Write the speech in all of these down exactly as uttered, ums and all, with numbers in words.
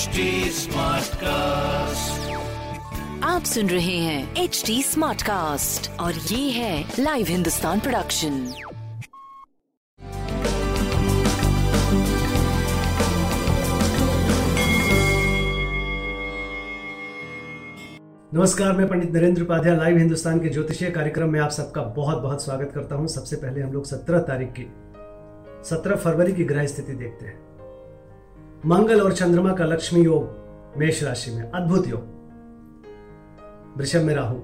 H D smart cast. आप सुन रहे हैं एच डी स्मार्ट कास्ट और ये है लाइव हिंदुस्तान प्रोडक्शन। नमस्कार, मैं पंडित नरेंद्र उपाध्याय लाइव हिंदुस्तान के ज्योतिषीय कार्यक्रम में आप सबका बहुत बहुत स्वागत करता हूँ। सबसे पहले हम लोग सत्रह तारीख की सत्रह फरवरी की ग्रह स्थिति देखते हैं। मंगल और चंद्रमा का लक्ष्मी योग मेष राशि में, अद्भुत योग। वृषभ में राहु,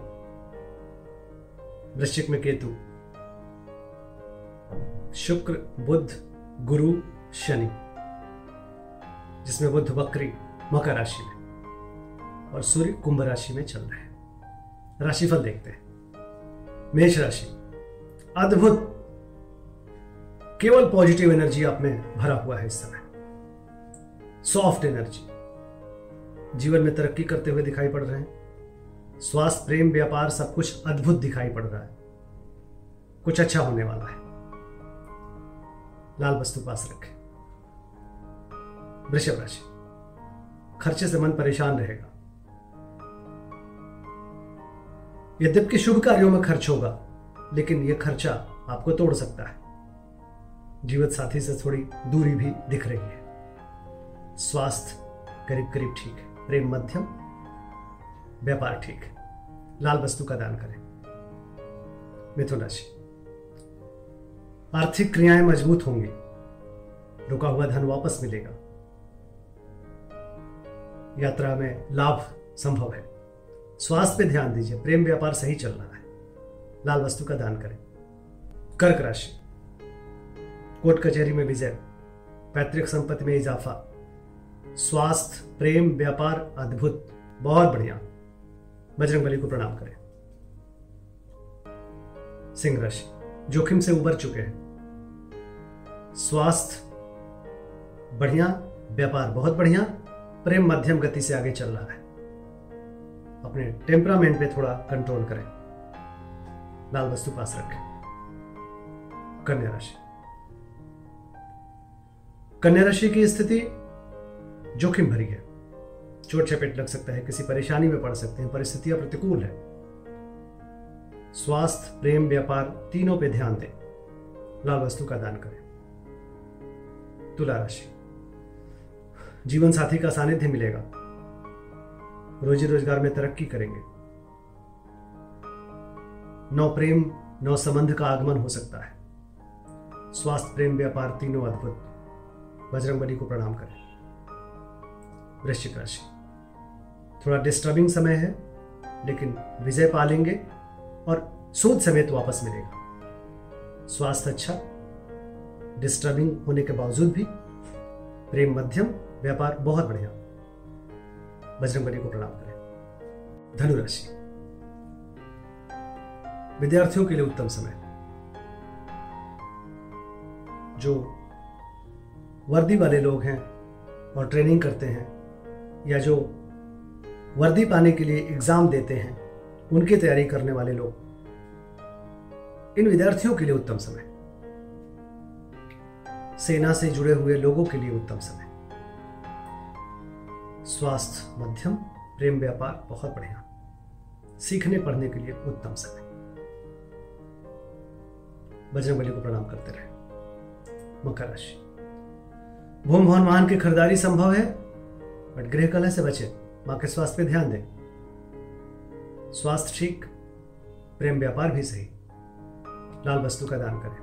वृश्चिक में केतु, शुक्र, बुध, गुरु, शनि, जिसमें बुध वक्री मकर राशि में और सूर्य कुंभ राशि में चल रहे हैं। राशिफल देखते हैं। मेष राशि, अद्भुत, केवल पॉजिटिव एनर्जी आप में भरा हुआ है इस समय। सॉफ्ट एनर्जी, जीवन में तरक्की करते हुए दिखाई पड़ रहे हैं। स्वास्थ्य, प्रेम, व्यापार सब कुछ अद्भुत दिखाई पड़ रहा है। कुछ अच्छा होने वाला है। लाल वस्तु पास रखें। वृषभ राशि, खर्चे से मन परेशान रहेगा। यद्यपि शुभ कार्यों में खर्च होगा, लेकिन यह खर्चा आपको तोड़ सकता है। जीवन साथी से थोड़ी दूरी भी दिख रही है। स्वास्थ्य करीब करीब ठीक है, प्रेम मध्यम, व्यापार ठीक है। लाल वस्तु का दान करें। मिथुन राशि, आर्थिक क्रियाएं मजबूत होंगी। रुका हुआ धन वापस मिलेगा। यात्रा में लाभ संभव है। स्वास्थ्य पे ध्यान दीजिए। प्रेम व्यापार सही चल रहा है। लाल वस्तु का दान करें। कर्क राशि, कोर्ट कचहरी में विजय, पैतृक संपत्ति में इजाफा, स्वास्थ्य, प्रेम, व्यापार अद्भुत, बहुत बढ़िया। बजरंगबली को प्रणाम करें। सिंह राशि, जोखिम से उबर चुके हैं। स्वास्थ्य बढ़िया, व्यापार बहुत बढ़िया, प्रेम मध्यम गति से आगे चल रहा है। अपने टेम्परामेंट पे थोड़ा कंट्रोल करें। लाल वस्तु पास रखें। कन्या राशि, कन्या राशि की स्थिति जोखिम भरी है। चोट चपेट लग सकता है, किसी परेशानी में पड़ सकते हैं। परिस्थितियां प्रतिकूल है। स्वास्थ्य, प्रेम, व्यापार तीनों पे ध्यान दें। लाल वस्तु का दान करें। तुला राशि, जीवन साथी का सानिध्य मिलेगा। रोजी रोजगार में तरक्की करेंगे। नौ प्रेम, नौ संबंध का आगमन हो सकता है। स्वास्थ्य, प्रेम, व्यापार तीनों अद्भुत। बजरंगबली को प्रणाम करें। वृश्चिक राशि, थोड़ा डिस्टर्बिंग समय है, लेकिन विजय पालेंगे और सूद समेत वापस मिलेगा। स्वास्थ्य अच्छा, डिस्टर्बिंग होने के बावजूद भी प्रेम मध्यम, व्यापार बहुत बढ़िया। बजरंगबली को प्रणाम करें। धनु राशि, विद्यार्थियों के लिए उत्तम समय। जो वर्दी वाले लोग हैं और ट्रेनिंग करते हैं, या जो वर्दी पाने के लिए एग्जाम देते हैं, उनकी तैयारी करने वाले लोग, इन विद्यार्थियों के लिए उत्तम समय। सेना से जुड़े हुए लोगों के लिए उत्तम समय। स्वास्थ्य मध्यम, प्रेम व्यापार बहुत बढ़िया, सीखने पढ़ने के लिए उत्तम समय। बजरंगबली को प्रणाम करते रहे। मकर राशि, भूम भवन वाहन की खरीदारी संभव है, बट गृह कलह से बचें। मां के स्वास्थ्य पे ध्यान दें। स्वास्थ्य ठीक, प्रेम व्यापार भी सही। लाल वस्तु का दान करें।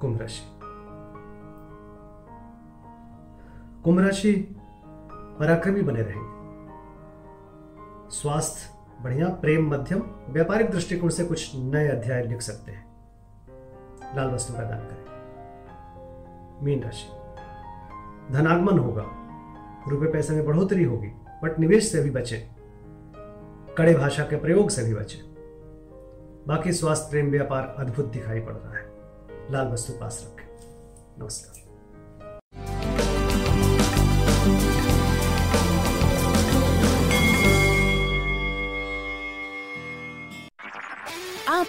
कुंभ राशि, कुंभ राशि पराक्रमी बने रहेंगे। स्वास्थ्य बढ़िया, प्रेम मध्यम, व्यापारिक दृष्टिकोण से कुछ नए अध्याय लिख सकते हैं। लाल वस्तु का दान करें। मीन राशि, धनागमन होगा। रुपए पैसे में बढ़ोतरी होगी, बट निवेश से भी बचें। कड़े भाषा के प्रयोग से भी बचें। बाकी स्वास्थ्य, प्रेम, व्यापार अद्भुत दिखाई पड़ रहा है। लाल वस्तु पास रखें। नमस्कार। आप